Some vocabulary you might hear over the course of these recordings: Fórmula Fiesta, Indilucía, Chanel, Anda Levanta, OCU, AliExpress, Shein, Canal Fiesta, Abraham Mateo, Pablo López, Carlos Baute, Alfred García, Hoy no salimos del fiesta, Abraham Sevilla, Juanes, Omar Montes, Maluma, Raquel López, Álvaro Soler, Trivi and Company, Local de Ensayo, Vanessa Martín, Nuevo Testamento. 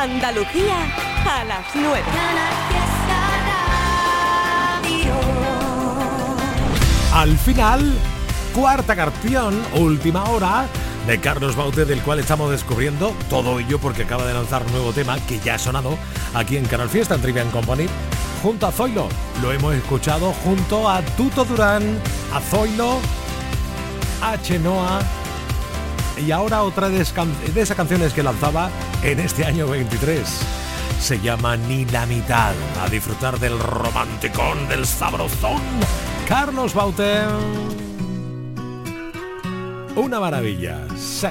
Andalucía a las 9. Al final, cuarta canción, última hora, de Carlos Baute, del cual estamos descubriendo todo ello porque acaba de lanzar un nuevo tema que ya ha sonado aquí en Canal Fiesta, en Trivi and Company, junto a Zoilo. Lo hemos escuchado junto a Tuto Durán, a Zoilo, a Chenoa y ahora otra de esas canciones que lanzaba en este año 23. Se llama Ni la mitad. A disfrutar del romanticón, del sabrosón, Carlos Baute. Una maravilla, sí,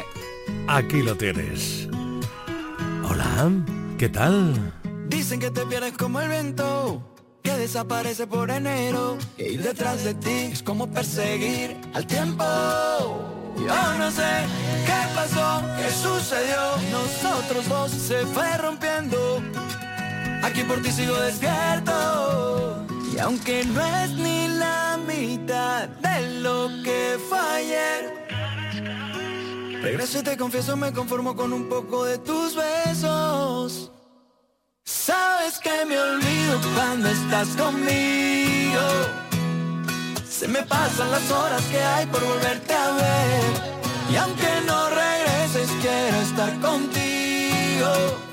aquí lo tienes. Hola, ¿qué tal? Dicen que te pierdes como el viento, que desaparece por enero, que ir detrás de ti es como perseguir al tiempo. Yo no sé qué pasó, qué sucedió, nosotros dos se fue rompiendo. Aquí por ti sigo despierto, y aunque no es ni la mitad de lo que fue ayer, regreso y te confieso, me conformo con un poco de tus besos. Sabes que me olvido cuando estás conmigo, se me pasan las horas que hay por volverte a ver. Y aunque no regreses, quiero estar contigo.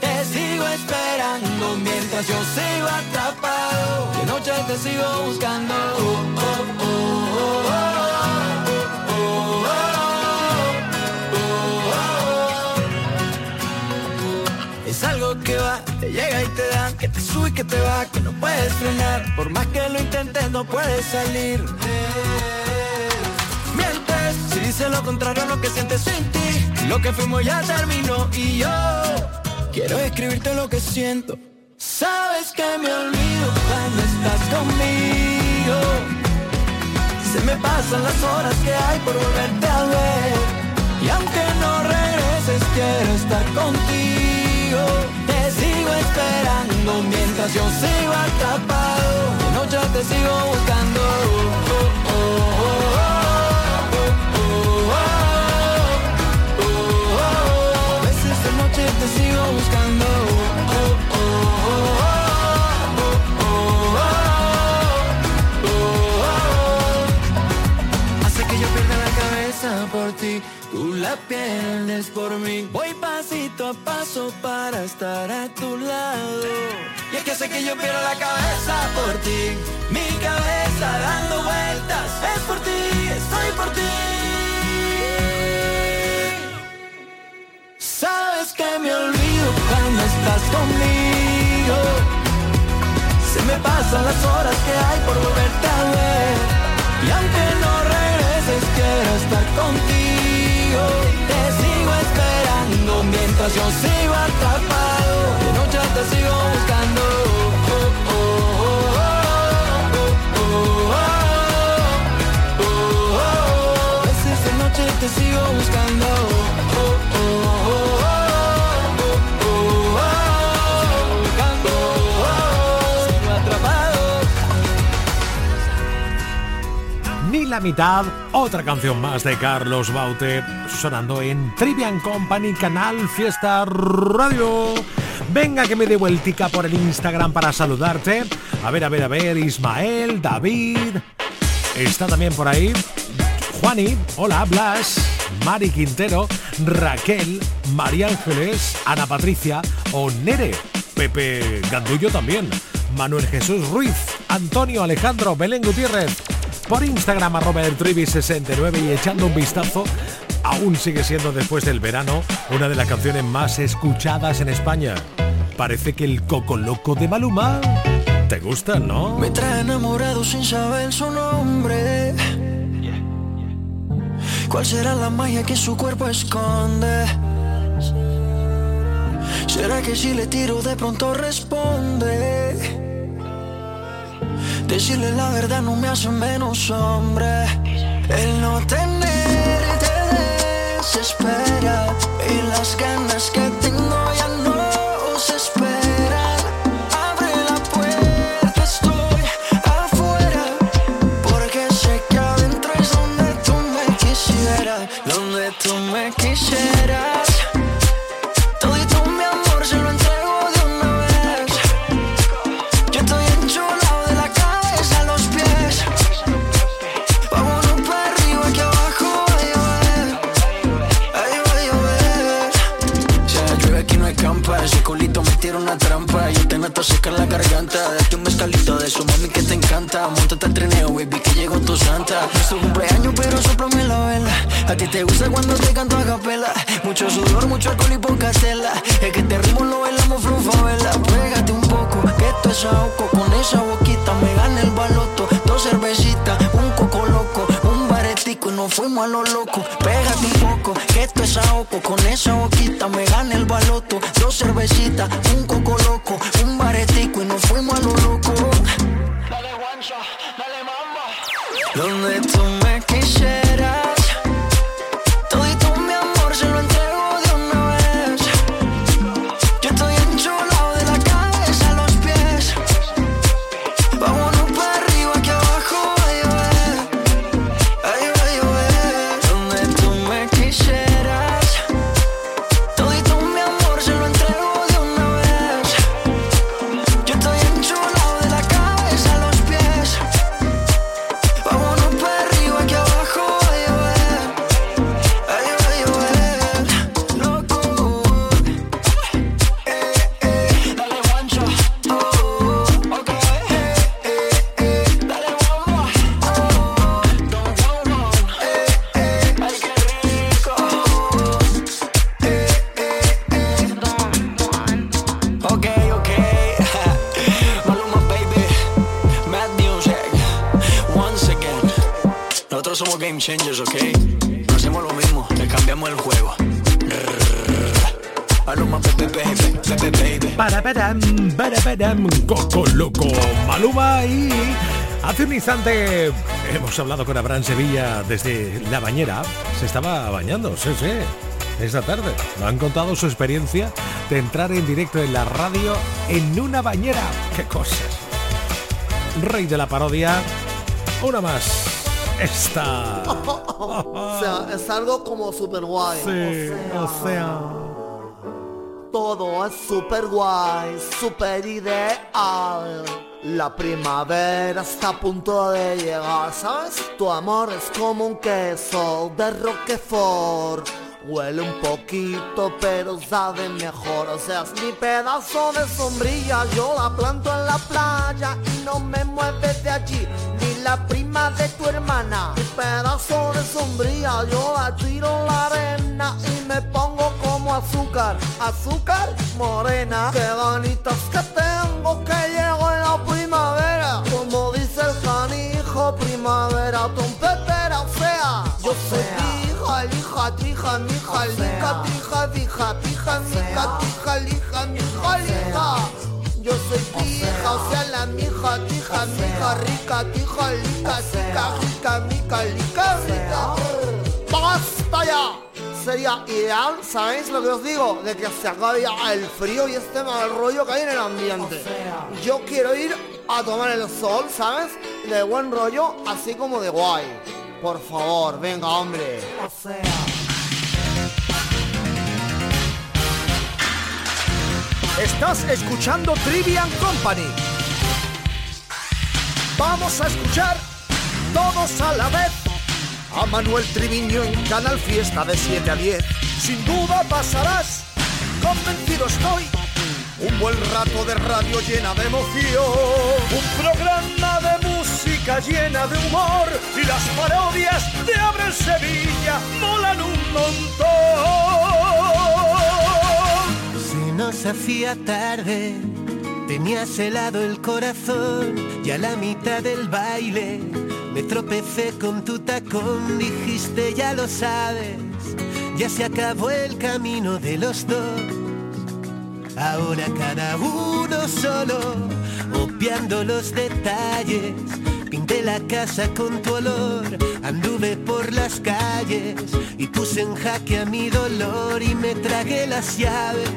Te sigo esperando mientras yo sigo atrapado, de noche te sigo buscando. Oh, oh, oh, oh, oh. Es algo que va, te llega y te da, que te sube y que te va, que no puedes frenar. Por más que lo intentes no puedes salir. Mientes, si dices lo contrario a lo que sientes sin ti. Lo que fuimos ya terminó y yo quiero escribirte lo que siento. Sabes que me olvido cuando estás conmigo, se me pasan las horas que hay por volverte a ver. Y aunque no regreses quiero estar contigo. Te sigo esperando mientras yo sigo atrapado, de noche te sigo buscando. Oh, oh, oh, oh, oh, oh, oh, oh. A veces de noche te sigo buscando. Oh, oh, oh, oh, oh, oh, oh. Hace que yo pierda la cabeza por ti, tú la pierdes por mí. Voy pasito a paso para estar a tu lado, y es que sé que yo pierdo la cabeza por ti. Mi cabeza dando vueltas, es por ti, estoy por ti. Sabes que me olvido cuando estás conmigo, se me pasan las horas que hay por volverte a ver. Y aunque no regreses quiero estar contigo. Te sigo esperando mientras yo sigo atrapado, de noche te sigo buscando. Oh, oh, oh, oh, oh, oh, oh, oh, oh. A veces de noche te sigo buscando. Oh, oh, oh, oh. Ni la mitad, otra canción más de Carlos Baute, sonando en Trivi and Company, Canal Fiesta Radio. Venga que me dé vueltica por el Instagram para saludarte. A ver, Ismael, David, está también por ahí Juani, hola, Blas, Mari Quintero, Raquel, María Ángeles, Ana Patricia o Nere, Pepe Gandullo también, Manuel Jesús Ruiz, Antonio, Alejandro, Belén Gutiérrez. Por Instagram, @eltrivi69, y echando un vistazo, aún sigue siendo después del verano una de las canciones más escuchadas en España. Parece que el Coco Loco de Maluma te gusta, ¿no? Me trae enamorado sin saber su nombre. ¿Cuál será la magia que su cuerpo esconde? ¿Será que si le tiro de pronto responde? Decirle la verdad no me hace menos hombre. El no tenerte desespera, y las ganas que tengo ya no se esperan. Abre la puerta, estoy afuera, porque sé que adentro es donde tú me quisieras, donde tú me quisieras. Todo y tu mi amor se lo entrego. Ese culito me tira una trampa. Yo te meto seca en la garganta. Date un mezcalito de eso, mami, que te encanta. Móntate al trineo, baby, que llegó tu santa. Es tu cumpleaños, pero sóplame la vela. A ti te gusta cuando te canto a capela. Mucho sudor, mucho alcohol y poca tela. Es que este ritmo lo bailamos frufavela. Pégate un poco, que esto es a oco. Con esa boquita me gana el baloto. Dos cervecitas, un coco loco, un baretico y nos fuimos a lo loco. Pégate un poco, que esto es a oco. Con esa boquita me gana el baloto. Dos cervecitas, un coco loco, un baretico y nos fuimos a lo loco. Dale guancha, dale mamba. Donde tú me quisieras. Somos game changers, ¿ok? No hacemos lo mismo, le cambiamos el juego. Maluma, baby. Para, coco loco. Maluma y... Hace un instante hemos hablado con Abraham Sevilla desde la bañera. Se estaba bañando, sí. Esta tarde nos han contado su experiencia de entrar en directo en la radio en una bañera. ¡Qué cosas! Rey de la parodia. Una más. Esta. O sea, es algo como super guay. Sí, o sea. Todo es super guay, super ideal. La primavera está a punto de llegar, ¿sabes? Tu amor es como un queso de Roquefort. Huele un poquito pero sabe mejor. O sea, es mi pedazo de sombrilla. Yo la planto en la playa y no me mueve de allí. La prima de tu hermana, mi pedazo de sombría, yo la tiro en la arena y me pongo como azúcar morena. Qué ganitas que tengo que llego en la primavera, como dice el canijo, primavera trompetera, o sea, yo soy hija, lija, trija, mija, lija, trija, dija, pija, mica, tija, lija, mija, lija. Yo soy tija, o sea la mija, tija, mija, rica, tija, lica, rica, rica, mica, lica, rica. ¡Basta ya! Sería ideal, ¿sabéis lo que os digo? De que se acabe ya el frío y este mal rollo que hay en el ambiente. Yo quiero ir a tomar el sol, ¿sabes? De buen rollo, así como de guay. Por favor, venga, hombre. Estás escuchando Trivi and Company. Vamos a escuchar todos a la vez a Manuel Triviño en Canal Fiesta de 7 a 10. Sin duda pasarás, convencido estoy, un buen rato de radio llena de emoción. Un programa de música llena de humor y las parodias de Abraham Sevilla molan un montón. No se hacía tarde, tenías helado el corazón y a la mitad del baile me tropecé con tu tacón. Dijiste ya lo sabes, ya se acabó el camino de los dos. Ahora cada uno solo, obviando los detalles. Pinté la casa con tu olor, anduve por las calles y puse en jaque a mi dolor y me tragué las llaves.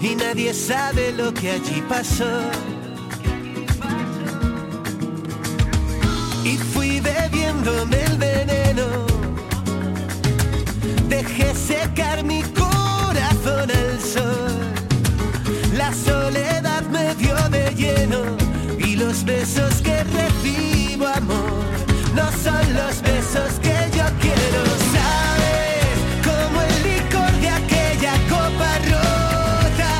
Y nadie sabe lo que allí pasó. Y fui bebiéndome el veneno. Dejé secar mi corazón al sol. La soledad me dio de lleno. Y los besos que recibo, amor, no son los besos que yo quiero. Sabes, como el licor de aquella copa rota.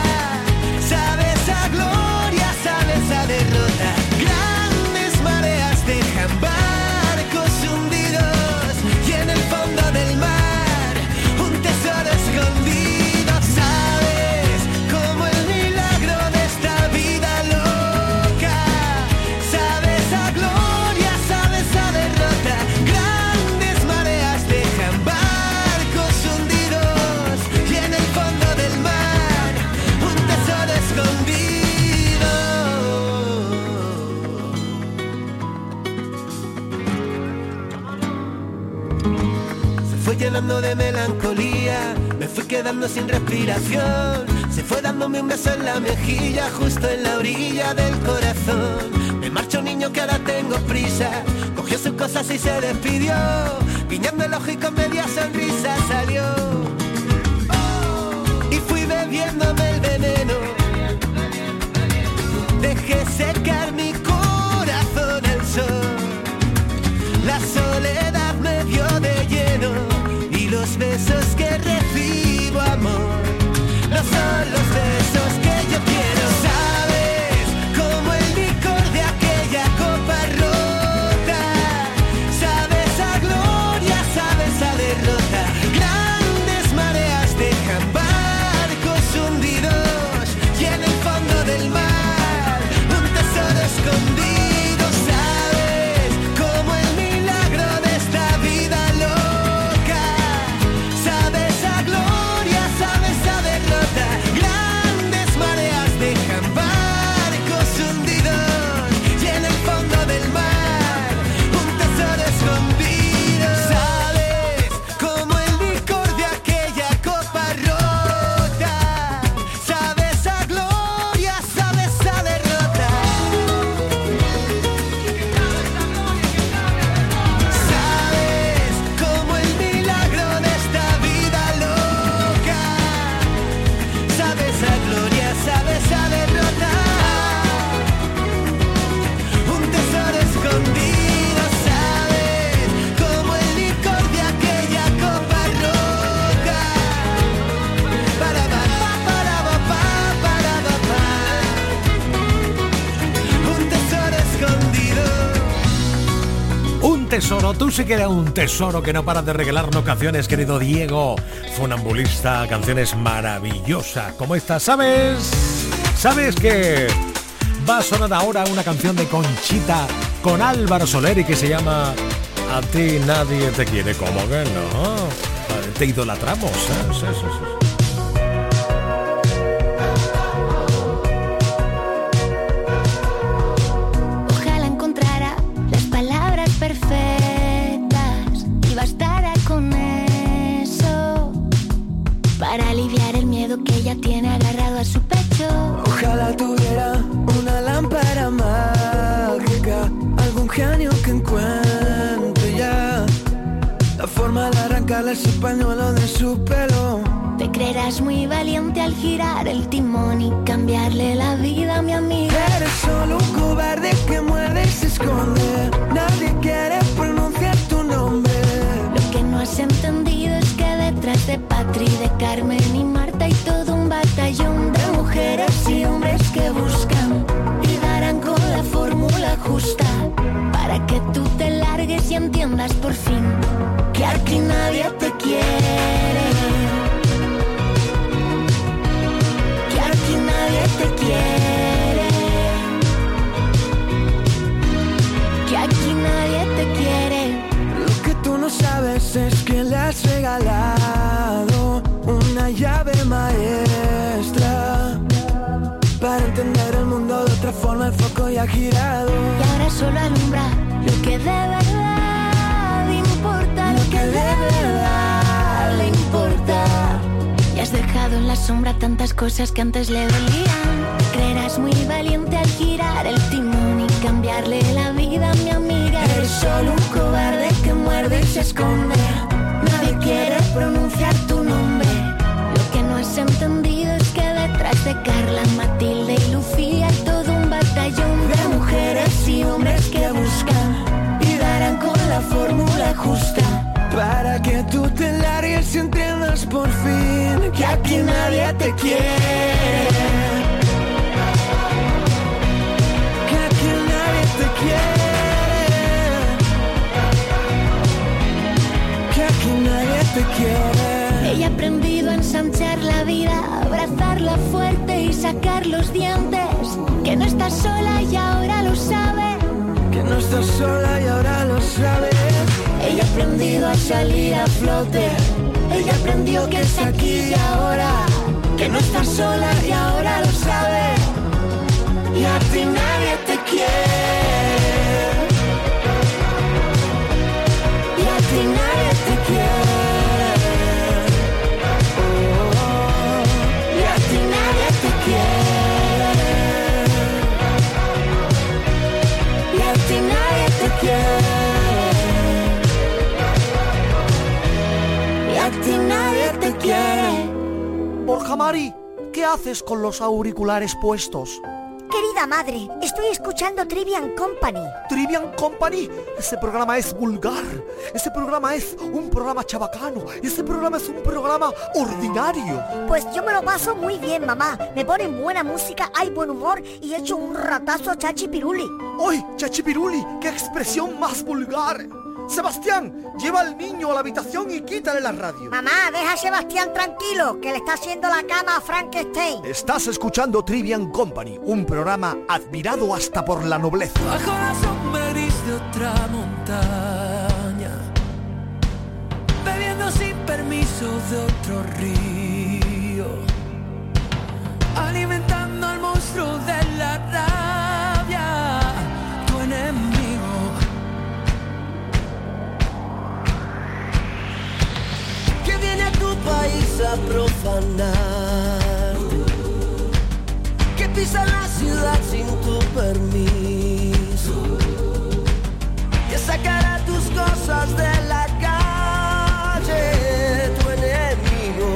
quedando sin respiración. Se fue dándome un beso en la mejilla, justo en la orilla del corazón. Me marcho, niño, que ahora tengo prisa. Cogió sus cosas y se despidió, guiñando el ojo y con media sonrisa salió. Y fui bebiéndome el veneno, dejé secar mi corazón al sol. La soledad me dio de lleno, y los besos que recibo, amor, no son los besos que yo quiero. Sabes, como el licor de aquella copa rota, sabes a gloria, sabes a derrota. Grandes mareas dejan barcos hundidos, y en el fondo del mar un tesoro escondido. Tesoro, tú sí que eres un tesoro que no paras de regalarnos canciones, querido Diego, funambulista, canciones maravillosas como esta. ¿Sabes que va a sonar ahora una canción de Conchita con Álvaro Soler y que se llama A ti nadie te quiere? ¿Cómo que no? Te idolatramos, ¿eh? Sí. Para aliviar el miedo que ella tiene agarrado a su pecho. Ojalá tuviera una lámpara mágica, algún genio que encuentre ya la forma de arrancarle ese pañuelo de su pelo. Te creerás muy valiente al girar el timón y cambiarle la vida a mi amiga. Eres solo un cobarde que muerde y se esconde, nadie quiere pronunciar tu nombre. Lo que no has entendido es que detrás de Patri, de Carmen y Marta hay todo un batallón de mujeres y hombres que buscan y darán con la fórmula justa para que tú te largues y entiendas por fin que aquí nadie te quiere, que aquí nadie te quiere, que aquí nadie te quiere. Tú no sabes es que le has regalado una llave maestra para entender el mundo de otra forma, el foco ya ha girado. Y ahora solo alumbra lo que de verdad importa, lo que de verdad le importa. Y has dejado en la sombra tantas cosas que antes le dolían. Te creerás muy valiente al girar el timón y cambiarle la vida a mi amiga. Eres solo un cobarde que muerde y se esconde, nadie quiere pronunciar tu nombre. Lo que no has entendido es que detrás de Carla, Matilde y Lucía hay todo un batallón de mujeres y hombres que buscan y darán con la fórmula justa para que tú te largues y entiendas por fin que aquí nadie te quiere, te quiere, que aquí nadie te quiere. Ella ha aprendido a ensanchar la vida, abrazarla fuerte y sacar los dientes. Que no estás sola y ahora lo sabe, que no estás sola y ahora lo sabe. Ella ha aprendido a salir a flote, ella aprendió que es aquí y ahora, que no estás sola y ahora lo sabe. Y a ti nadie te quiere, y a ti nadie te quiere. Oh. Mari, ¿qué haces con los auriculares puestos? Querida madre, estoy escuchando Trivi and Company. ¿Trivi and Company? Ese programa es vulgar. Ese programa es un programa chabacano. Ese programa es un programa ordinario. Pues yo me lo paso muy bien, mamá. Me ponen buena música, hay buen humor y echo un ratazo chachipiruli. ¡Ay, chachipiruli! ¡Qué expresión más vulgar! Sebastián, lleva al niño a la habitación y quítale la radio. Mamá, deja a Sebastián tranquilo, que le está haciendo la cama a Frankenstein. Estás escuchando Trivi and Company, un programa admirado hasta por la nobleza. Bajo la sombreriz de otra montaña, bebiendo sin permiso de otro río, alimentando al monstruo de la rabia, tu enemigo. País a profanar, que pisa la ciudad sin tu permiso, que sacará tus cosas de la calle, tu enemigo.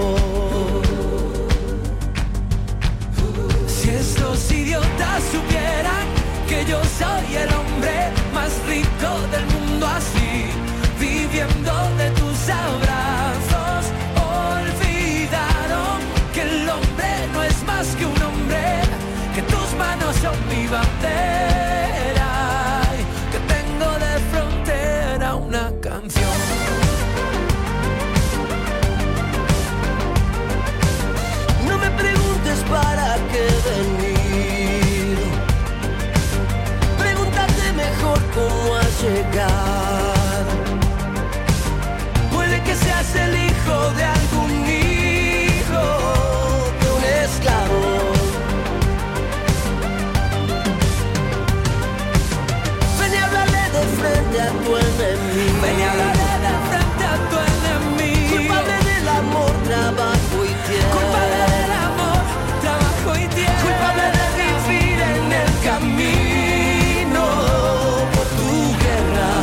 Si estos idiotas supieran que yo soy el hombre más rico del mundo, así viviendo de tus abrazos. Que un hombre, que tus manos son mi bandera, y que tengo de frontera una canción. No me preguntes para qué venir, pregúntate mejor cómo has llegado. Puede que seas el hijo de algún hijo. A tu enemigo. Ven y hablaré de frente a tu enemigo. Culpable del amor, trabajo y tierra. Culpable del amor, trabajo y tierra. Culpable de vivir en el camino por tu guerra.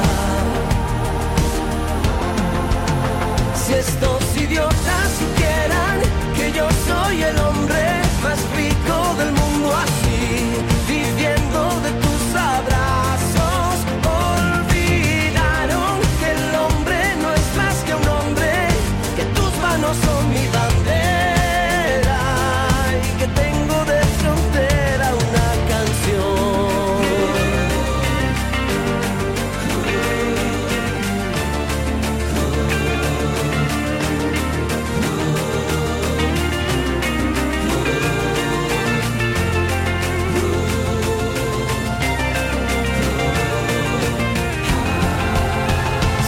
Si estos idiotas supieran que yo soy el hombre más rico del mundo, así viviendo de tus abrazos. Son mi bandera y que tengo de frontera una canción.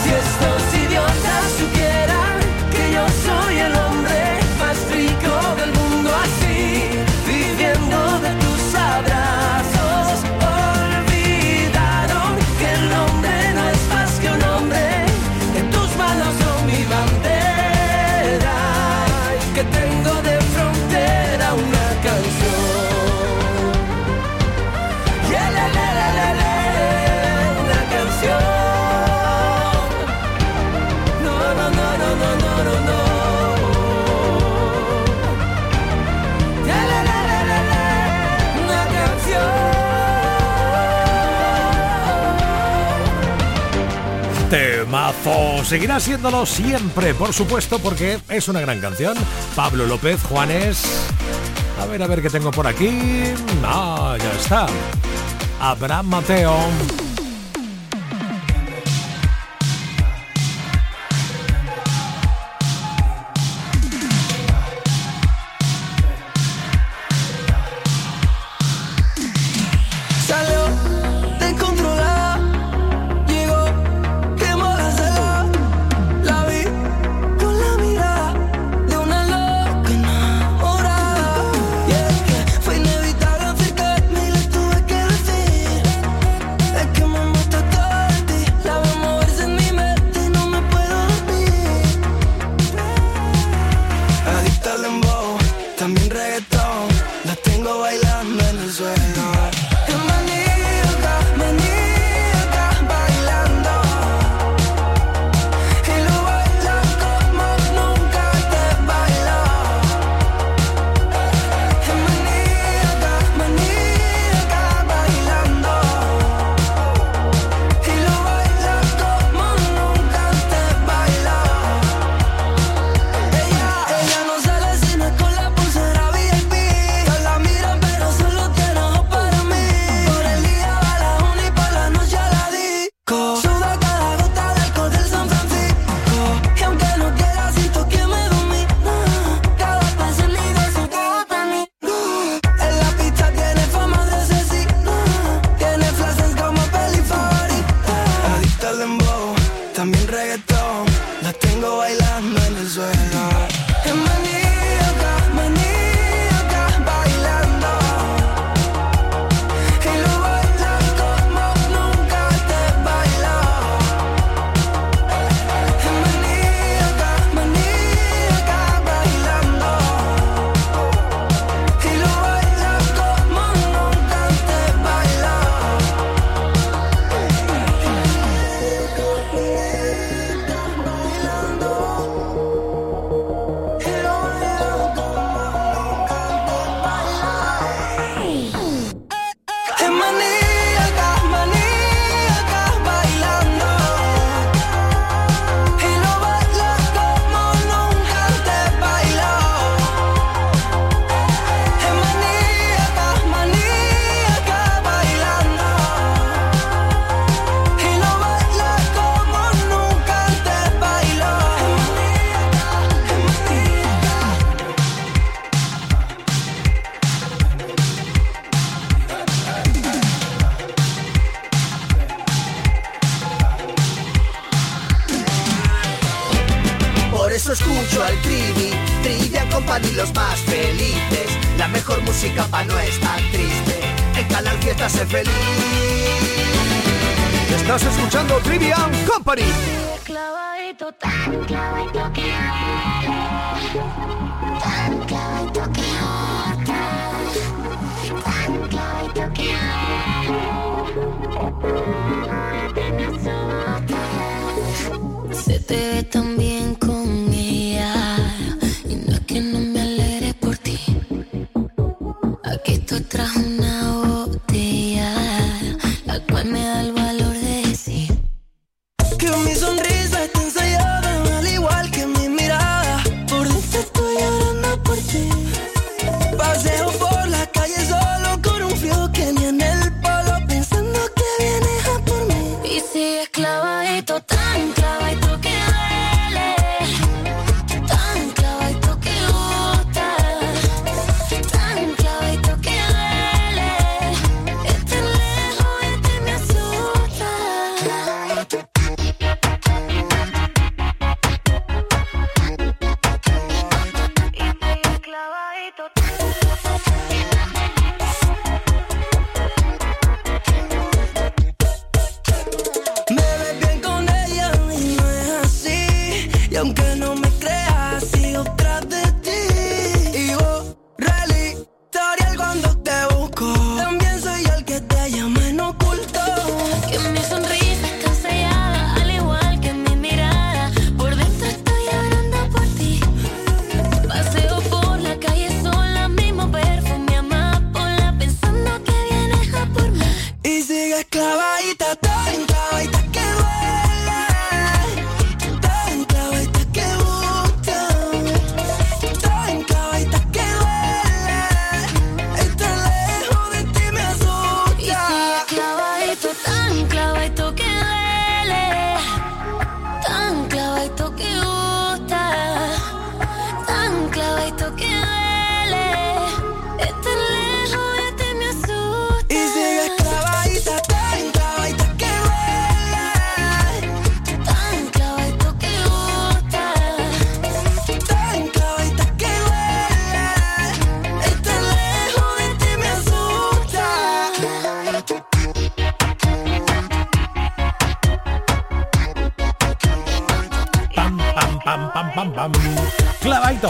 Si estos idiotas supieran que yo soy el hombre más rico del mundo, así viviendo de tus abrazos. Olvidaron que el hombre no es más que un hombre, que tus manos son mi bandera y que tengo de frontera una canción. Yeah, la, la, la, la, la, una canción. Temazo, seguirá siéndolo siempre, por supuesto, porque es una gran canción. Pablo López, Juanes. A ver qué tengo por aquí. Ah, ya está. Abraham Mateo. Company los más felices. La mejor música pa' no estar triste. En Canal Fiesta sé feliz. Estás escuchando Trivi and Company. Clavadito, tan clavadito que duele. Tan clavadito que duele. Tan clavadito que duele. Se te ve tan bien con ella. Y no es que no me alegre por ti. Aquí tú traes una botella, la cual me da el valor de decir que mi sonrisa está ensayada, al igual que mi mirada. Por dentro estoy llorando por ti. Paseo por la calle solo con un frío que ni en el polo, pensando que vienes a por mí. Y sigues clavadito, tan clavadito que duele, tan clavadito que gusta, tan clavadito que duele. Estás lejos y te me asusta.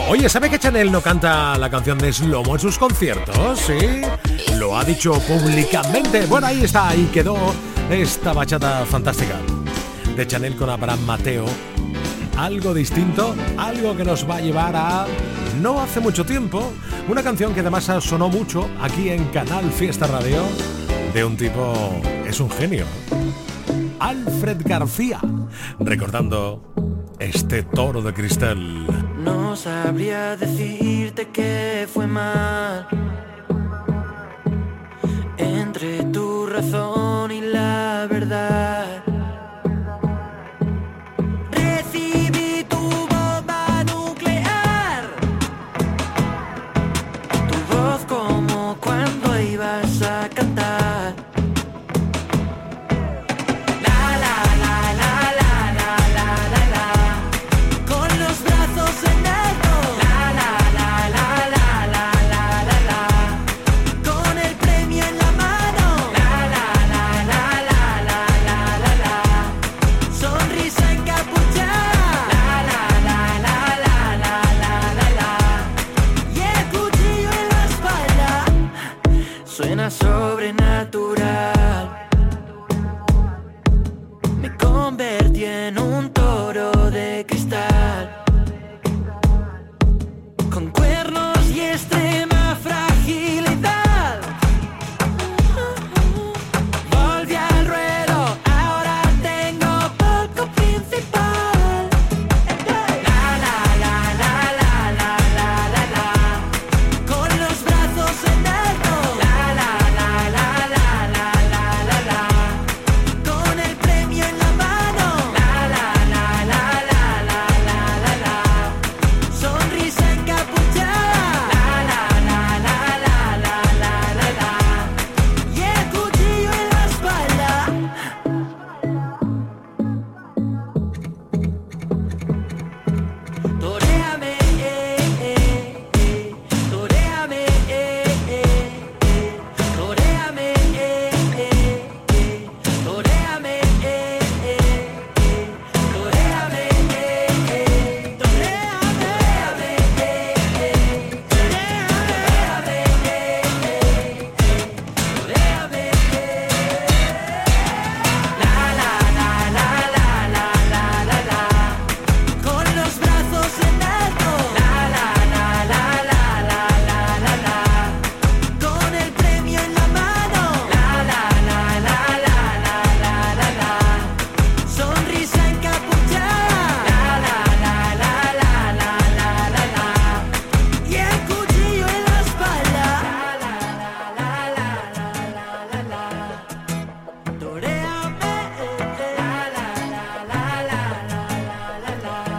Oye, ¿sabe que Chanel no canta la canción de Slomo en sus conciertos? Sí, lo ha dicho públicamente. Bueno, ahí está, ahí quedó esta bachata fantástica de Chanel con Abraham Mateo. Algo distinto, algo que nos va a llevar a no hace mucho tiempo. Una canción que además sonó mucho aquí en Canal Fiesta Radio, de un tipo, es un genio, Alfred García, recordando este toro de cristal. No sabría decirte qué fue mal entre tu razón y la verdad. Recibí tu bomba nuclear, tu voz como cuando ibas a cantar.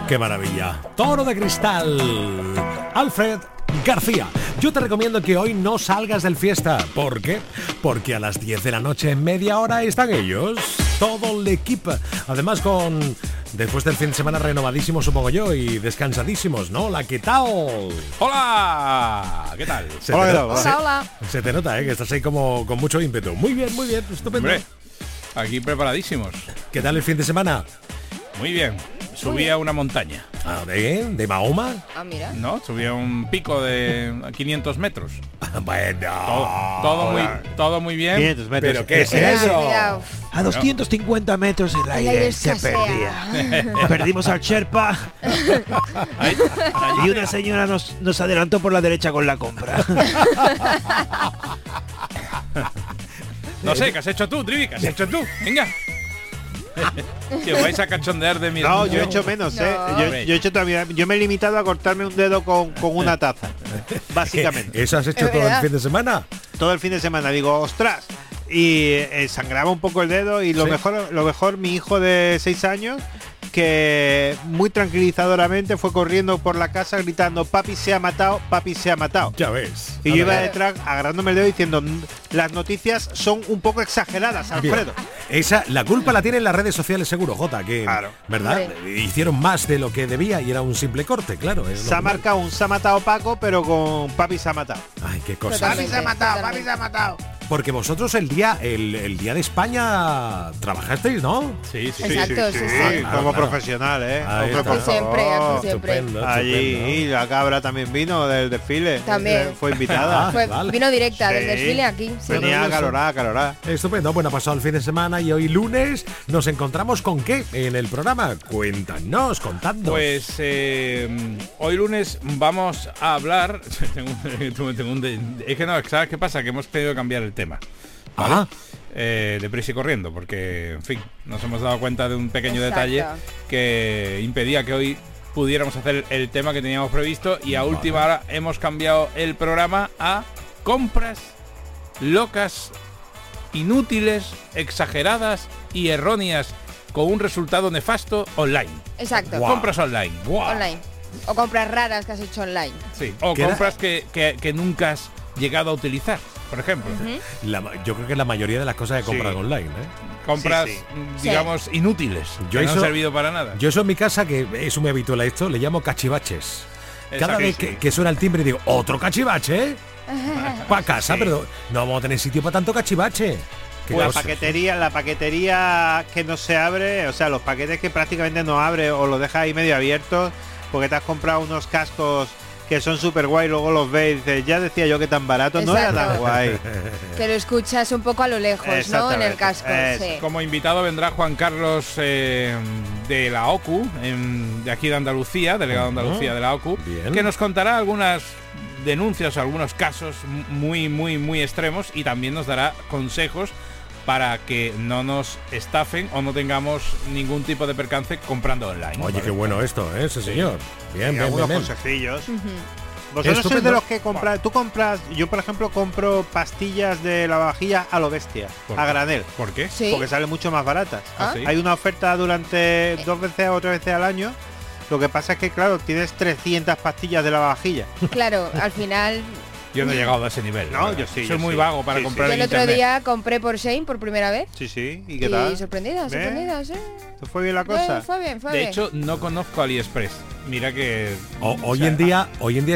¡Qué maravilla! Toro de cristal, Alfred García. Yo te recomiendo que hoy no salgas del fiesta. ¿Por qué? Porque a las 10 de la noche, en media hora, están ellos. Todo el equipo. Además con... Después del fin de semana renovadísimo, supongo yo, y descansadísimos, ¿no? Hola, ¿qué tal? ¡Hola! ¿Qué tal? Se te nota, ¿eh? Que estás ahí como con mucho ímpetu. Muy bien, estupendo. Hombre, aquí preparadísimos. ¿Qué tal el fin de semana? Muy bien. Subí a una montaña. Ah, ¿de Mahoma? Ah, mira. No, subí a un pico de 500 metros. Bueno. Todo muy bien. 500 metros. ¿Pero qué es eso? Mirado. A 250 metros el aire se perdía. Perdimos al Sherpa. Y una señora nos adelantó por la derecha con la compra. No sé, ¿qué has hecho tú, Trivi? ¿Qué has hecho tú? Venga. Que vais a cachondear de mi... No, yo he hecho menos, ¿eh? No. Yo he hecho todavía... Yo me he limitado a cortarme un dedo con una taza, básicamente. ¿Eso has hecho todo el fin de semana? Todo el fin de semana. Digo, ostras. Y sangraba un poco el dedo. Y lo mejor, mi hijo de 6 años, que muy tranquilizadoramente fue corriendo por la casa gritando: papi se ha matado, papi se ha matado. Ya ves. Y yo iba detrás agarrándome el dedo diciendo: las noticias son un poco exageradas, Alfredo. Bien. La culpa la tienen las redes sociales, seguro, Jota, que claro, ¿verdad? Sí. Hicieron más de lo que debía y era un simple corte, claro. Se ha marcado un se ha matado Paco, pero con papi se ha matado. Ay, qué cosa. Papi se ha matado, papi se ha matado. Porque vosotros el día de España trabajasteis, ¿no? Sí. Exacto, sí. Como profesional, ¿eh? Siempre. Allí la cabra también vino del desfile. También. Fue invitada. Vino directa del desfile aquí. Venía acalorada. Estupendo. Bueno, ha pasado el fin de semana y hoy lunes nos encontramos con ¿qué en el programa? Contadnos. Pues hoy lunes vamos a hablar... Es que no, ¿sabes qué pasa? Que hemos pedido cambiar el tema, ¿vale? Ajá. Deprisa y corriendo, porque en fin, nos hemos dado cuenta de un pequeño detalle que impedía que hoy pudiéramos hacer el tema que teníamos previsto, y a última hora hemos cambiado el programa a compras locas, inútiles, exageradas y erróneas con un resultado nefasto online. Exacto. Wow. Compras online. Wow. Online. O compras raras que has hecho online. Sí. O compras que nunca has llegado a utilizar, por ejemplo. Uh-huh. Yo creo que la mayoría de las cosas que compran online, ¿eh? Compras, digamos, inútiles, que no han servido para nada. Yo eso en mi casa, que eso me habitual a esto, le llamo cachivaches. Cada vez que suena el timbre digo, ¿otro cachivache? Para casa, pero no vamos a tener sitio para tanto cachivache. Pues la paquetería que no se abre, o sea, los paquetes que prácticamente no abre o los dejas ahí medio abiertos porque te has comprado unos cascos que son súper guay, luego los ves y dices, ya decía yo que tan barato. Exacto. No era tan guay. Que lo escuchas un poco a lo lejos, ¿no? En el casco. Como invitado vendrá Juan Carlos de la OCU, de aquí de Andalucía, delegado de Andalucía de la OCU. Bien. Que nos contará algunas denuncias, algunos casos muy, muy, muy extremos, y también nos dará consejos para que no nos estafen o no tengamos ningún tipo de percance comprando online. Oye, ¿vale? Qué bueno esto, ¿eh? Ese señor. Bien. Algunos consejillos. Uh-huh. Vosotros sois de los que compráis... Tú compras... Yo, por ejemplo, compro pastillas de lavavajillas a lo bestia, a granel. ¿Por qué? ¿Sí? Porque salen mucho más baratas. ¿Ah? Hay una oferta durante 2 veces o 3 veces al año. Lo que pasa es que, claro, tienes 300 pastillas de lavavajillas. Claro, al final... Yo no he llegado a ese nivel. No, yo sí. Soy muy vago para comprar. Yo el otro día compré por Shein por primera vez. Sí. ¿Y qué tal? Sorprendida, sí. ¿Fue bien la cosa? Bien, fue bien. De hecho, no conozco AliExpress. Mira que... Hoy en día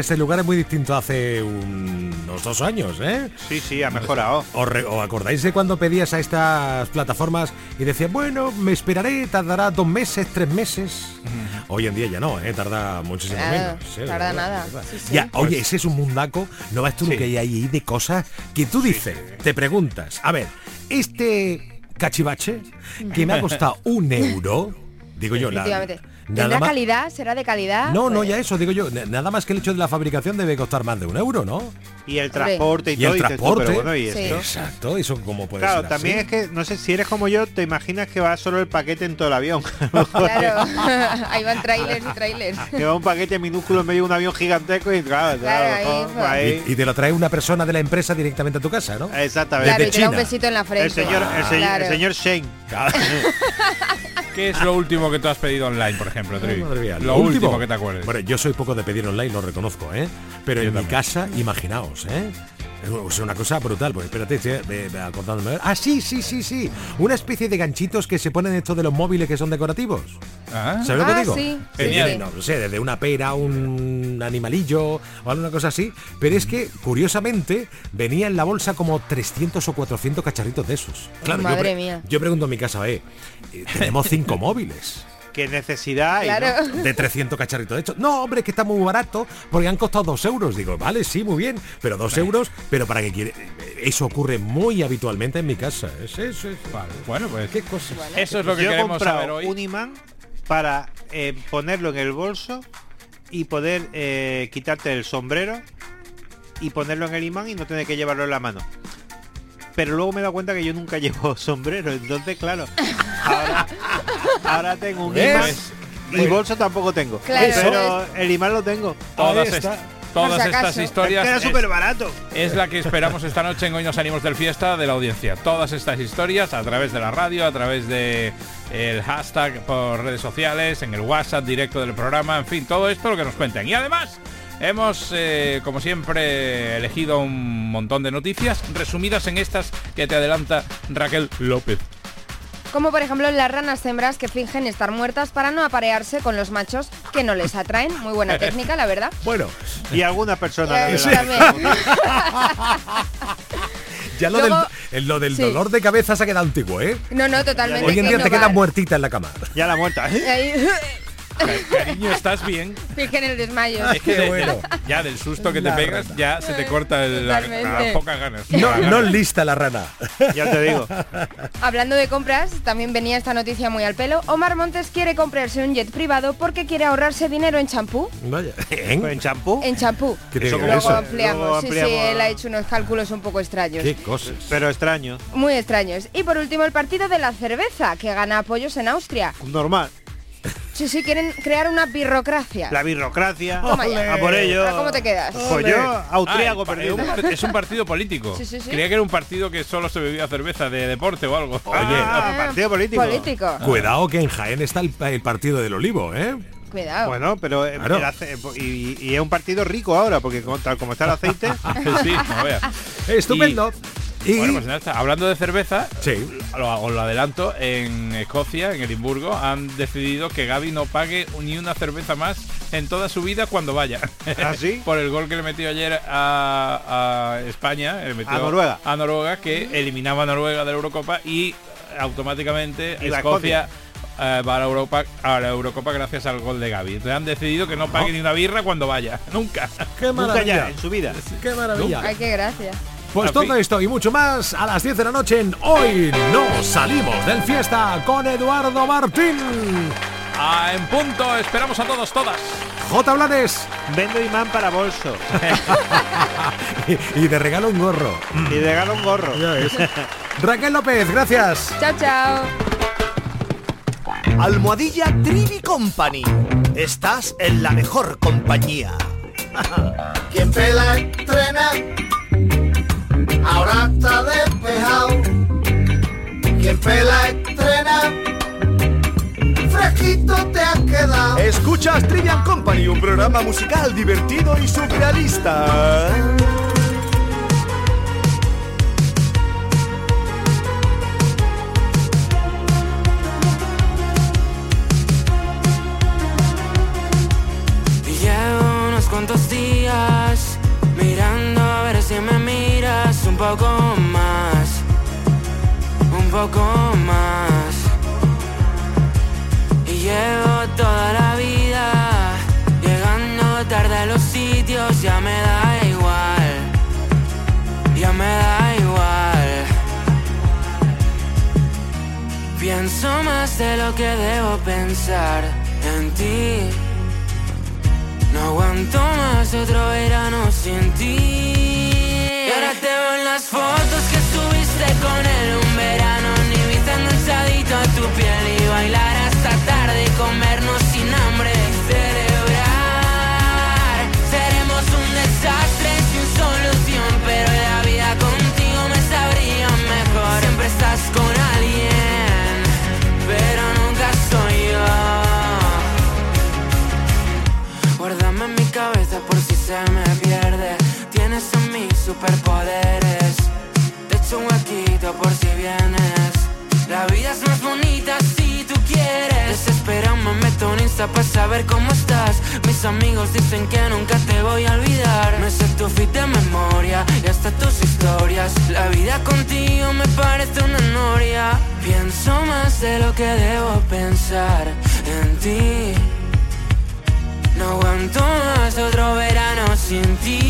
este lugar es muy distinto a hace unos 2 años, ¿eh? Sí, ha mejorado. ¿Os acordáis de cuando pedías a estas plataformas y decías, bueno, me esperaré, tardará 2 meses, 3 meses? Hoy en día ya no, ¿eh? Tarda muchísimo menos. Sí, tarda nada. Sí. Ya, oye, ese es un mundaco, ¿no ves tú lo que hay ahí de cosas que tú dices, te preguntas, a ver, este cachivache que me ha costado 1 euro, digo yo, ¿tendrá calidad? ¿Será de calidad? No, ya eso, digo yo. Nada más que el hecho de la fabricación debe costar más de 1 euro, ¿no? Y el transporte y todo. Y el transporte. Pero bueno, ¿y esto? Exacto, eso como puede ser. Claro, también así. Es que, no sé, si eres como yo, te imaginas que va solo el paquete en todo el avión. Claro, ahí van trailers y trailers. Que va un paquete minúsculo en medio de un avión gigantesco y claro, ahí. Y te lo trae una persona de la empresa directamente a tu casa, ¿no? Exactamente. Claro, y te da un besito en la frente. El señor Shein. ¿Qué es lo último que tú has pedido online, por ejemplo, Trivi? Lo último que te acuerdes. Bueno, yo soy poco de pedir online, lo reconozco, ¿eh? Pero yo en también. Mi casa, imaginaos, ¿eh? Es una cosa brutal, pues espérate, acordándome. Ah, sí. Una especie de ganchitos que se ponen esto de los móviles que son decorativos. Ah, ¿sabes lo que digo? Sí. Genial. No sé, desde una pera, un animalillo o alguna cosa así. Pero es que, curiosamente, venía en la bolsa como 300 o 400 cacharritos de esos. Claro, madre mía. Yo pregunto en mi casa, tenemos 5 móviles. ¿Qué necesidad hay, claro, ¿no? De 300 cacharritos de hecho? No, hombre, es que está muy barato, porque han costado 2 euros. Digo, vale, sí, muy bien, pero 2 euros, pero para qué quiere... Eso ocurre muy habitualmente en mi casa. Sí. Vale. Bueno, pues qué cosas. Bueno, eso es lo que queremos saber hoy. Yo he comprado un imán para ponerlo en el bolso y poder quitarte el sombrero y ponerlo en el imán y no tener que llevarlo en la mano. Pero luego me he dado cuenta que yo nunca llevo sombrero, entonces, claro, ahora tengo un imán. Mi bolso tampoco tengo, claro, pero el imán lo tengo. Todas estas historias... Era súper barato. Es la que esperamos esta noche en Hoy no salimos del fiesta de la audiencia. Todas estas historias a través de la radio, a través de el hashtag por redes sociales, en el WhatsApp directo del programa, en fin, todo esto lo que nos cuenten. Y además... hemos, como siempre, elegido un montón de noticias resumidas en estas que te adelanta Raquel López. Como por ejemplo las ranas hembras que fingen estar muertas para no aparearse con los machos que no les atraen. Muy buena técnica, la verdad. Bueno, y alguna persona... Ya lo... Luego, del sí, dolor de cabeza se ha quedado antiguo, ¿eh? No, totalmente. Hoy en día te quedas muertita en la cama. Ya la muerta, ¿eh? Cariño, ¿estás bien? Fíjate en el desmayo. Es que bueno, ya del susto que te pegas, ya se te corta las pocas ganas. No lista la rana. Ya te digo. Hablando de compras, también venía esta noticia muy al pelo. Omar Montes quiere comprarse un jet privado porque quiere ahorrarse dinero en champú. Vaya. ¿En champú? En champú. Luego ampliamos. Sí, él ha hecho unos cálculos un poco extraños. Qué cosas. Pero extraños. Muy extraños. Y por último, el partido de la cerveza, que gana apoyos en Austria. Normal. Sí, quieren crear una birrocracia. La birrocracia. Toma ya. A por ello. ¿Cómo te quedas? Pues yo, austriaco, perdido. Es un partido político. Sí. Creía que era un partido que solo se bebía cerveza de deporte o algo. Oye, partido político. Cuidado que en Jaén está el partido del Olivo, ¿eh? Cuidado. Bueno, pero claro. Y es un partido rico ahora, porque tal como está el aceite. Sí, no veas. Estupendo. Y bueno, pues nada, hablando de cerveza, sí, os lo adelanto, en Escocia, en Edimburgo, han decidido que Gaby no pague ni una cerveza más en toda su vida cuando vaya. ¿Ah, sí? Por el gol que le metió ayer a España, le metió a Noruega, que eliminaba a Noruega de la Eurocopa y automáticamente Escocia va a la Eurocopa gracias al gol de Gaby. Entonces han decidido que no pague ni una birra cuando vaya. Nunca. Qué maravilla. Nunca ya, en su vida. Qué maravilla. Ay, qué gracia. Pues todo esto y mucho más a las 10 de la noche en Hoy no salimos del fiesta con Eduardo Martín. En punto, esperamos a todos, todas. J. Blanes. Vendo imán para bolso. y de regalo un gorro. Y de regalo un gorro. Ya es. Raquel López, gracias. Chao. Almohadilla Trivi Company. Estás en la mejor compañía. Quien pela, entrena. Ahora está despejado. Quien pela estrena, fresquito te has quedado. Escuchas Trivi and Company, un programa musical divertido y surrealista. Y llevo unos cuantos días mirando a ver si me miras un poco más, un poco más. Y llevo toda la vida llegando tarde a los sitios, ya me da igual, ya me da igual. Pienso más de lo que debo pensar en ti. No aguanto más otro verano sin ti. Y ahora te veo en las fotos que subiste con él un verano, ni viste enganchadito a tu piel, y bailar hasta tarde y comernos sin hambre. Celebrar, seremos un desastre sin solución, pero la vida contigo me sabría mejor. Siempre estás con alguien, pero nunca superpoderes. Te echo un huequito por si vienes. La vida es más bonita si tú quieres. Desesperado me meto un Insta para saber cómo estás. Mis amigos dicen que nunca te voy a olvidar. Me sé tu feed de memoria y hasta tus historias. La vida contigo me parece una noria. Pienso más de lo que debo pensar en ti. No aguanto más otro verano sin ti.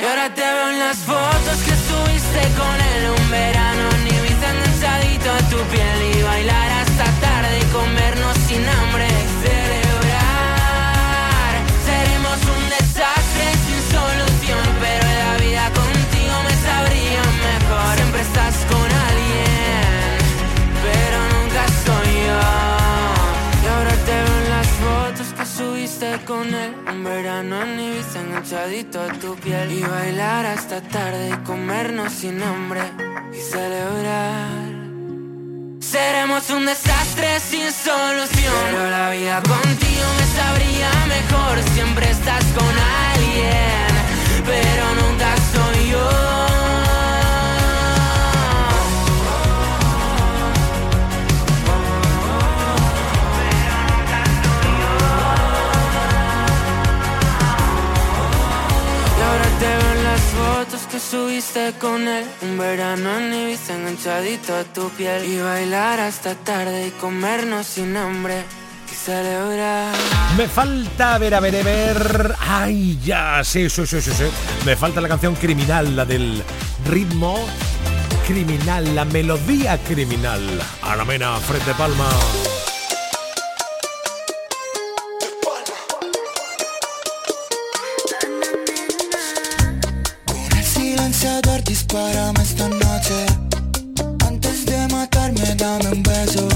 Y ahora te veo en las fotos que subiste con él un verano. Ni viste enganchadito a tu piel y bailar hasta tarde y comernos sin hambre. Celebrar, seremos un desastre sin solución. Pero la vida contigo me sabría mejor. Siempre estás con alguien, pero nunca soy yo. Y ahora te veo en las fotos que subiste con él un verano, ni viste enganchadito a tu piel y bailar hasta tarde y comernos sin hambre y celebrar. Seremos un desastre sin solución, pero la vida contigo me sabría mejor. Siempre estás con alguien, pero nunca soy yo. Fotos que subiste con él un verano, ni viste enganchadito a tu piel y bailar hasta tarde y comernos sin hambre y celebrar. Me falta ver. Ay, ya, sí. Me falta la canción criminal, la del ritmo criminal, la melodía criminal. Ana Mena, Fred de Palma. Dispárame esta noche, antes de matarme dame un beso.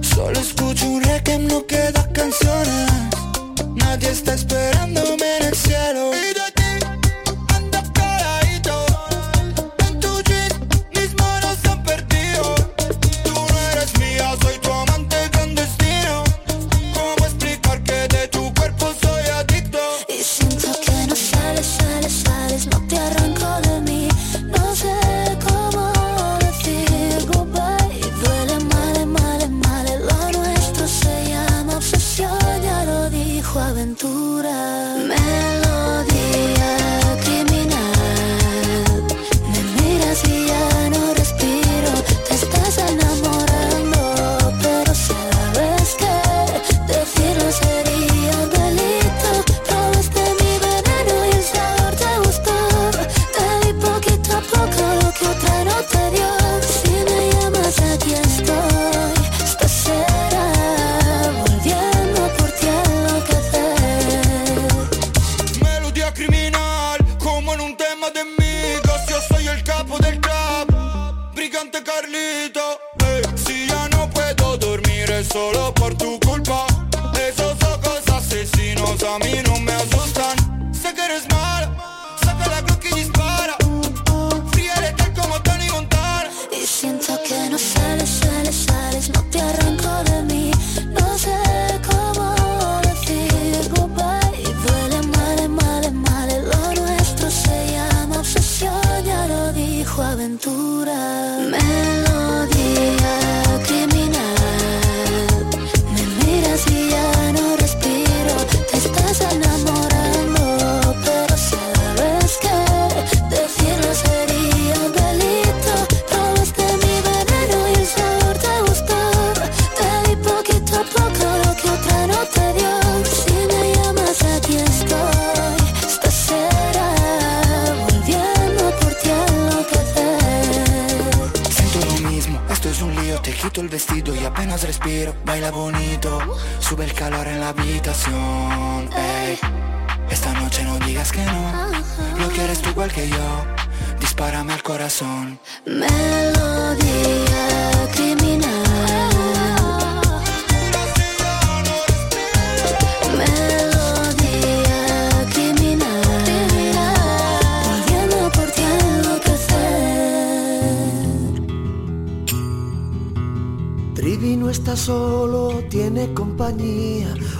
Solo escucho un requiem, no quedan canciones. Nadie está esperándome en el cielo.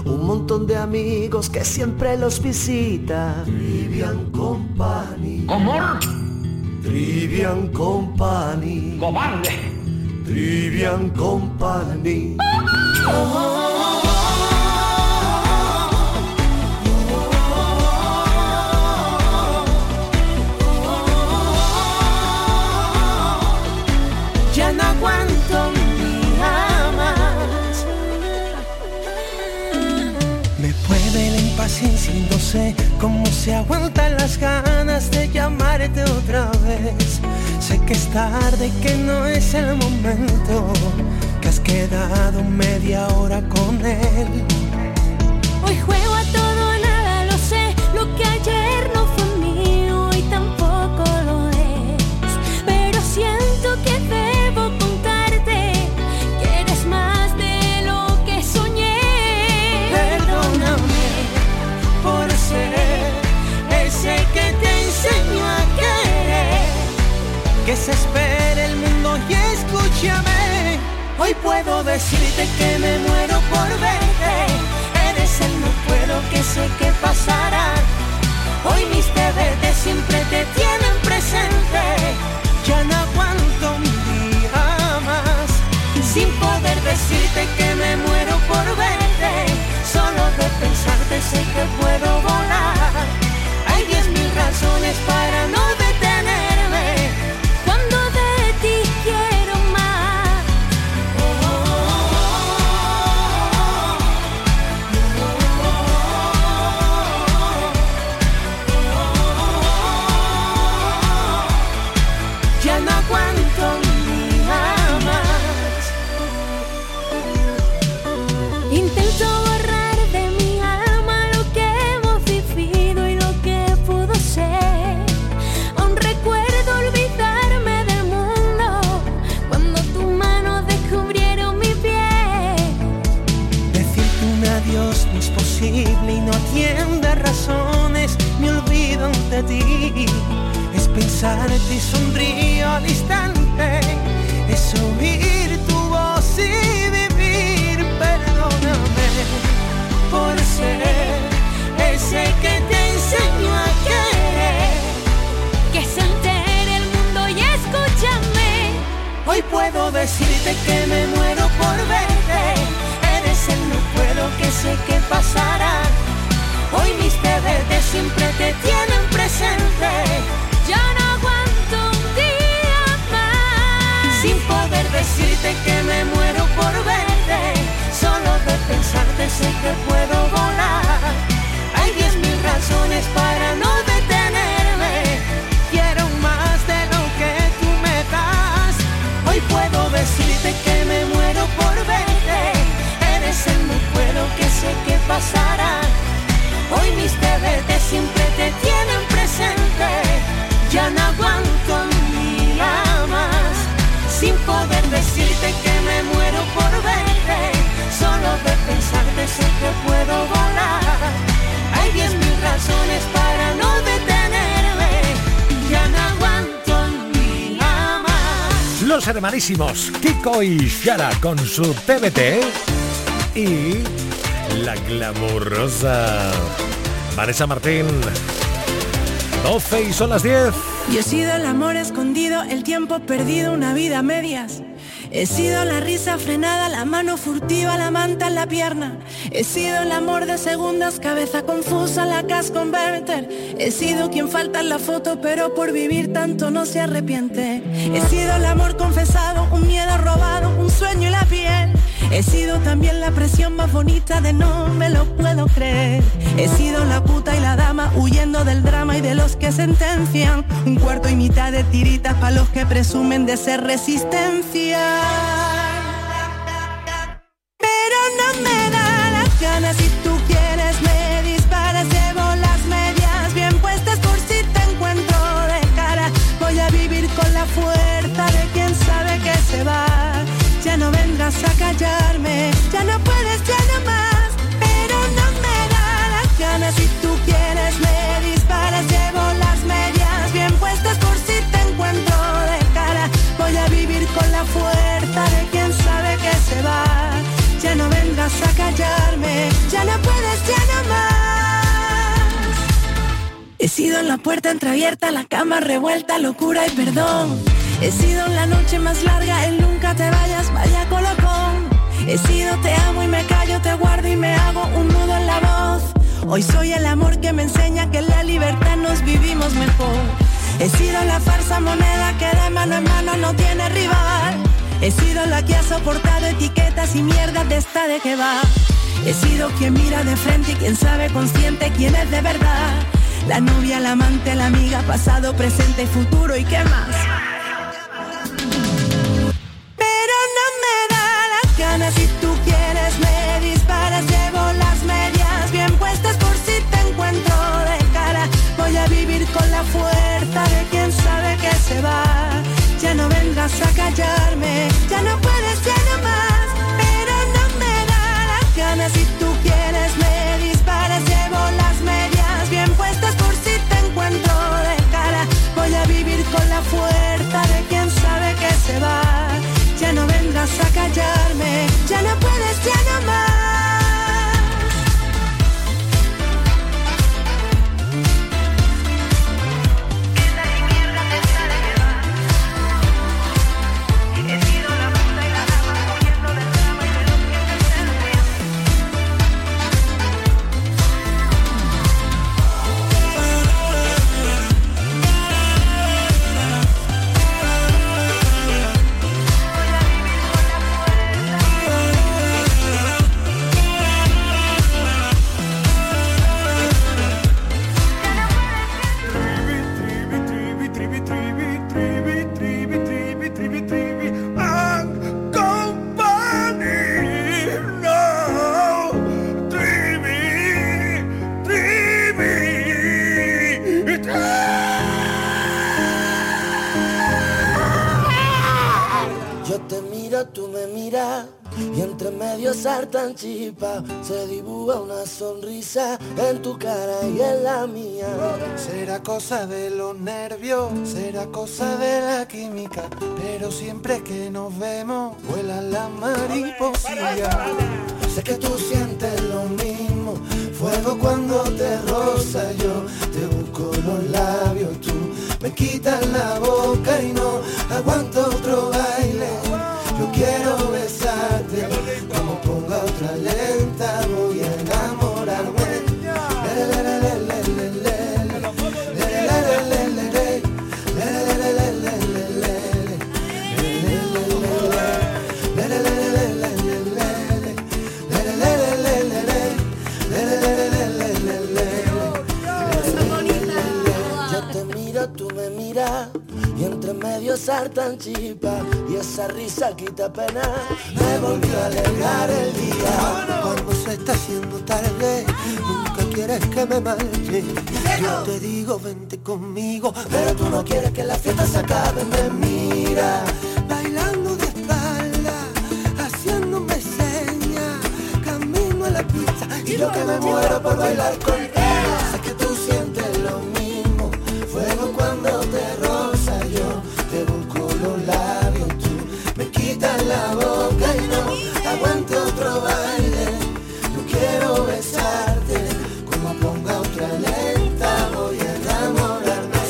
un montón de amigos que siempre los visita. Trivi and Company. ¿Cómo? Trivi and Company. ¡Cobarde! Trivi and Company. Oh. Y no sé cómo se aguantan las ganas de llamarte otra vez. Sé que es tarde, que no es el momento, que has quedado media hora con él. Hoy juego a todo o nada, lo sé, lo que ayer no fue mío y tampoco lo es, pero siento que debo contarte que eres más de lo que soñé. Perdóname por ser ese que te enseño a querer, que se espere el mundo y escúchame. Hoy puedo decirte que me muero por verte, eres el no puedo que sé que pasará. Hoy mis deberes siempre te tienen presente, ya no aguanto un día más sin poder decirte que me muero por verte. Solo de pensarte sé que puedo volar. Hay 10,000 razones para no detenerme cuando de ti quiero más. Oh, oh, oh, oh, oh, oh, oh, oh. Ya no aguanto un día más. Intento y no atiende razones, me olvido de ti. Es pensarte y sonrío al instante, es oír tu voz y vivir. Perdóname por ser ese que te enseño a querer, que se entere el mundo y escúchame. Hoy puedo decirte que me muero por verte, el no puedo que sé que pasará. Hoy mis deberes siempre te tienen presente, ya no aguanto un día más sin poder decirte que me muero por verte. Solo de pensarte sé que puedo volar. Hay 10,000 razones para no detenerme, quiero más de lo que tú me das. Hoy puedo decirte que me muero por verte, es el no puedo que sé que pasará. Hoy mis deberes siempre te tienen presente, ya no aguanto un día más sin poder decirte que me muero por verte. Solo de pensarte sé que puedo volar. Hay 10,000 razones para no detenerme, ya no aguanto un día más. Los hermanísimos Kiko y Shara con su TBT y la glamurosa Vanessa Martín. 12 y son las 10. Yo he sido el amor escondido, el tiempo perdido, una vida a medias. He sido la risa frenada, la mano furtiva, la manta en la pierna. He sido el amor de segundas, cabeza confusa, la cash converter. He sido quien falta en la foto, pero por vivir tanto no se arrepiente. He sido el amor confesado, un miedo robado, un sueño y la piel. He sido también la presión más bonita de no me lo puedo creer. He sido la puta y la dama, huyendo del drama y de los que sentencian. Un cuarto y mitad de tiritas para los que presumen de ser resistencia. Pero no me da las ganas, si tú quieres me disparas. Llevo las medias bien puestas por si te encuentro de cara. Voy a vivir con la fuerza de quien sabe que se va. Ya no vendrás a callarme, ya no puedes, ya no más. Pero no me da las ganas, si tú quieres me disparas. Llevo las medias bien puestas por si te encuentro de cara. Voy a vivir con la fuerza de quien He sido en la puerta entreabierta, la cama revuelta, locura y perdón. He sido en la noche más larga, el nunca te vayas, vaya colocón. He sido te amo y me callo, te guardo y me hago un nudo en la voz. Hoy soy el amor que me enseña que en la libertad nos vivimos mejor. He sido la farsa moneda que de mano en mano no tiene rival. He sido la que ha soportado etiquetas y mierda de esta de que va. He sido quien mira de frente y quien sabe consciente quién es de verdad. La novia, la amante, la amiga, pasado, presente y futuro, ¿y qué más? Pero no me da las ganas, si tú quieres me disparas, llevo las medias bien puestas por si te encuentro de cara. Voy a vivir con la fuerza de quien sabe que se va. Ya no vengas a callarme, ya no puedes, ya no más. Pero no me da las ganas, si tú quieres me disparas, llevo las medias bien puestas por si te encuentro de cara. Voy a vivir con la fuerza de quien sabe que se va. Ya no vengas a callarme, ya no puedes, ya no más. Que la izquierda te sale que va. He sido la puta y la dama, huyendo del drama y de los que te tan chispa, se dibuja una sonrisa en tu cara y en la mía. Será cosa de los nervios, será cosa de la química, pero siempre que nos vemos vuela la mariposilla. Sé que tú sientes lo mismo, fuego cuando te roza. Yo te busco los labios, tú me quitas la boca y no aguanto otro baile. Yo quiero besarte, como ponga otra lenta, voy a enamorarme. Yo te miro, tú me miras, y entre medio saltan chispas, y esa risa quita pena. Me volvió a alegrar el día. Cuando se está haciendo tarde, nunca quieres que me marche. Yo te digo vente conmigo, pero tú no quieres que la fiesta se acabe. Me mira bailando de espalda, haciéndome señas, camino a la pista, y yo que me muero por bailar con ella. Sé que tú sientes lo mismo, fuego cuando te roza. Yo te busco los labios, tú me quitas la boca y no aguanto otro baile. Yo quiero besarte, como ponga otra lenta, voy a enamorarme.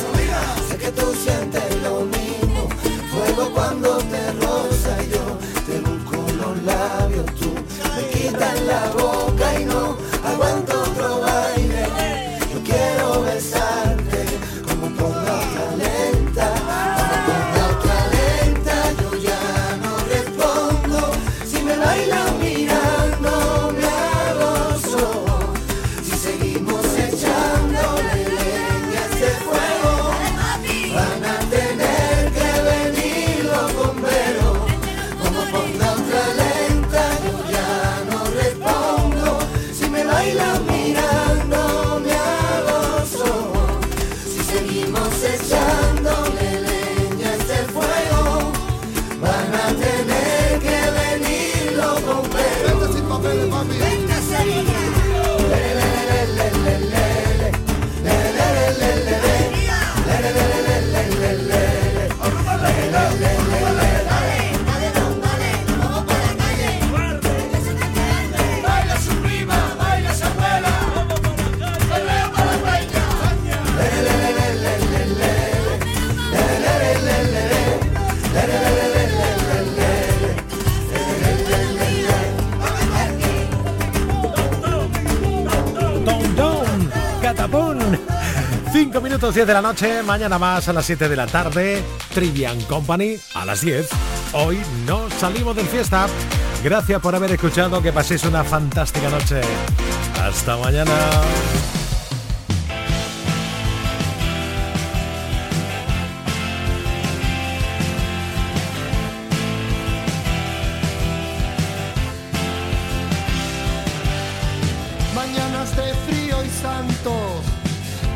Sé que tú sientes lo mismo, fuego cuando te roza. Yo te busco los labios, tú me quitas la boca y no aguanto otro baile. Yo quiero besarte, como ponga otra lenta, yo ya no respondo. Si me bailas mirando me agoso, si seguimos echándole leña a este fuego, van a tener que venir los bomberos. Como ponga otra lenta, yo ya no respondo. Si me bailas mirando me agoso, si seguimos echándole leña a este fuego, van a tener que venir los bomberos. Vente sin papeles, mami. Venga, Baila su prima, baila su abuela, vamos por la calle, baila por la peña. minutos, 10 de la noche. Mañana más a las 7 de la tarde. Trivi and Company a las 10. Hoy no salimos del fiesta. Gracias por haber escuchado. Que paséis una fantástica noche. Hasta mañana.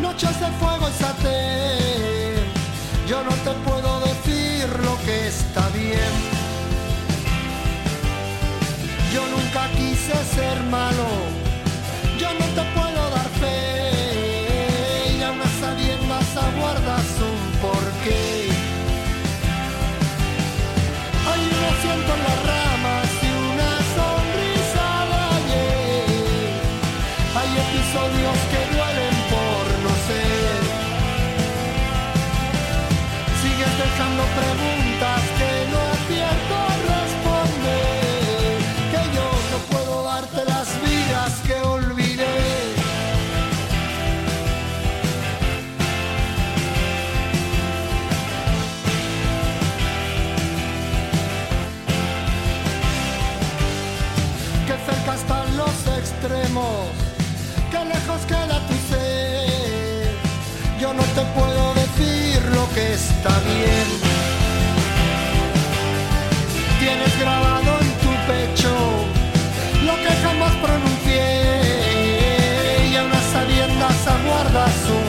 Noches de fuego y satén. Yo no te puedo decir lo que está bien. Yo nunca quise ser malo. Yo no te puedo dar fe. Y aún a sabiendas aguardas un porqué. Hay un asiento en las ramas y una sonrisa al ayer. Hay episodios que duelen. Sigues dejando preguntas que no acierto a responder, que yo no puedo darte las vidas que olvidé. Que cerca están los extremos, que lejos queda tu ser. Yo no te puedo decir lo que está bien. Tienes grabado en tu pecho lo que jamás pronuncié. Y a unas sabiendas aguardas un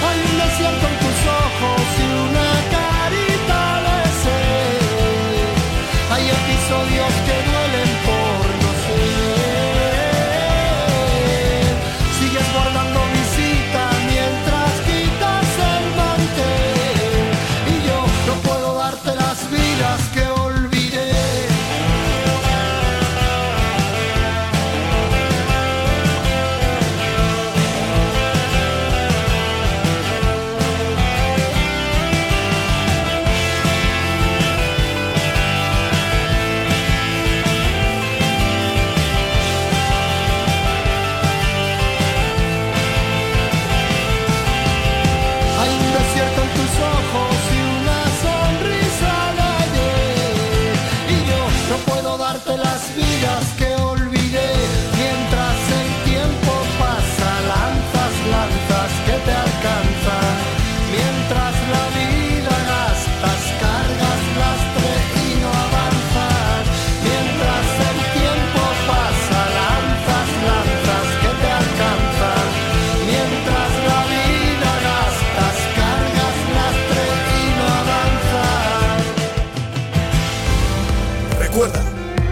Hay un desierto en tus ojos y una carita de sed. Hay episodios que duelen por no ser. Guardando visita mientras quitas el mantel, y yo no puedo darte las vidas que olvidé.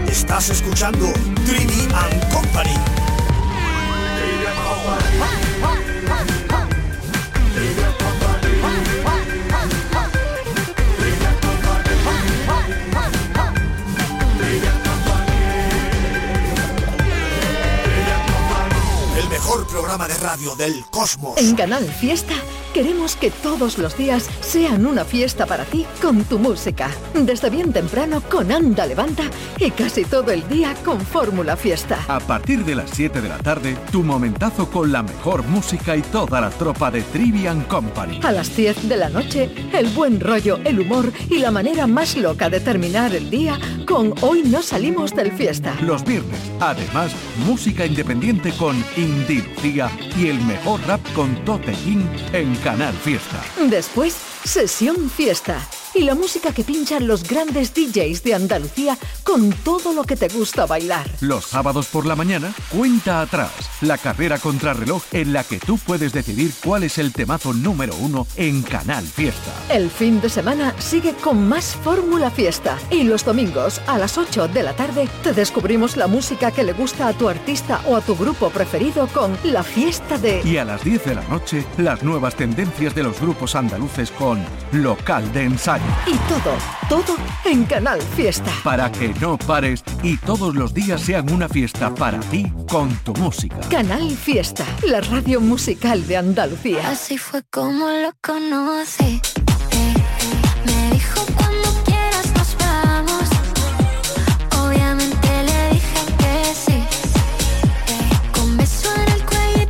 Estás escuchando Trivi and Company. El mejor programa de radio del cosmos. En Canal Fiesta. Queremos que todos los días sean una fiesta para ti con tu música. Desde bien temprano con Anda Levanta y casi todo el día con Fórmula Fiesta. A partir de las 7 de la tarde, tu momentazo con la mejor música y toda la tropa de Trivi and Company. A las 10 de la noche, el buen rollo, el humor y la manera más loca de terminar el día con Hoy no salimos del fiesta. Los viernes, además, música independiente con Indilucía y el mejor rap con ToteKing en Canal Fiesta. Después, Sesión Fiesta. Y la música que pinchan los grandes DJs de Andalucía con todo lo que te gusta bailar. Los sábados por la mañana, Cuenta Atrás. La carrera contrarreloj en la que tú puedes decidir cuál es el temazo número uno en Canal Fiesta. El fin de semana sigue con más Fórmula Fiesta. Y los domingos a las 8 de la tarde te descubrimos la música que le gusta a tu artista o a tu grupo preferido con La Fiesta de... Y a las 10 de la noche, las nuevas tendencias de los grupos andaluces con Local de Ensayo. Y todo en Canal Fiesta. Para que no pares y todos los días sean una fiesta para ti con tu música. Canal Fiesta, la radio musical de Andalucía. Así fue como lo conocí. Me dijo cuando quieras nos vamos. Obviamente le dije que sí. Con beso en el cuello y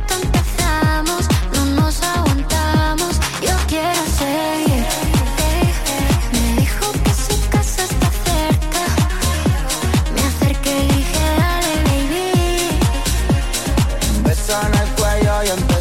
vayan.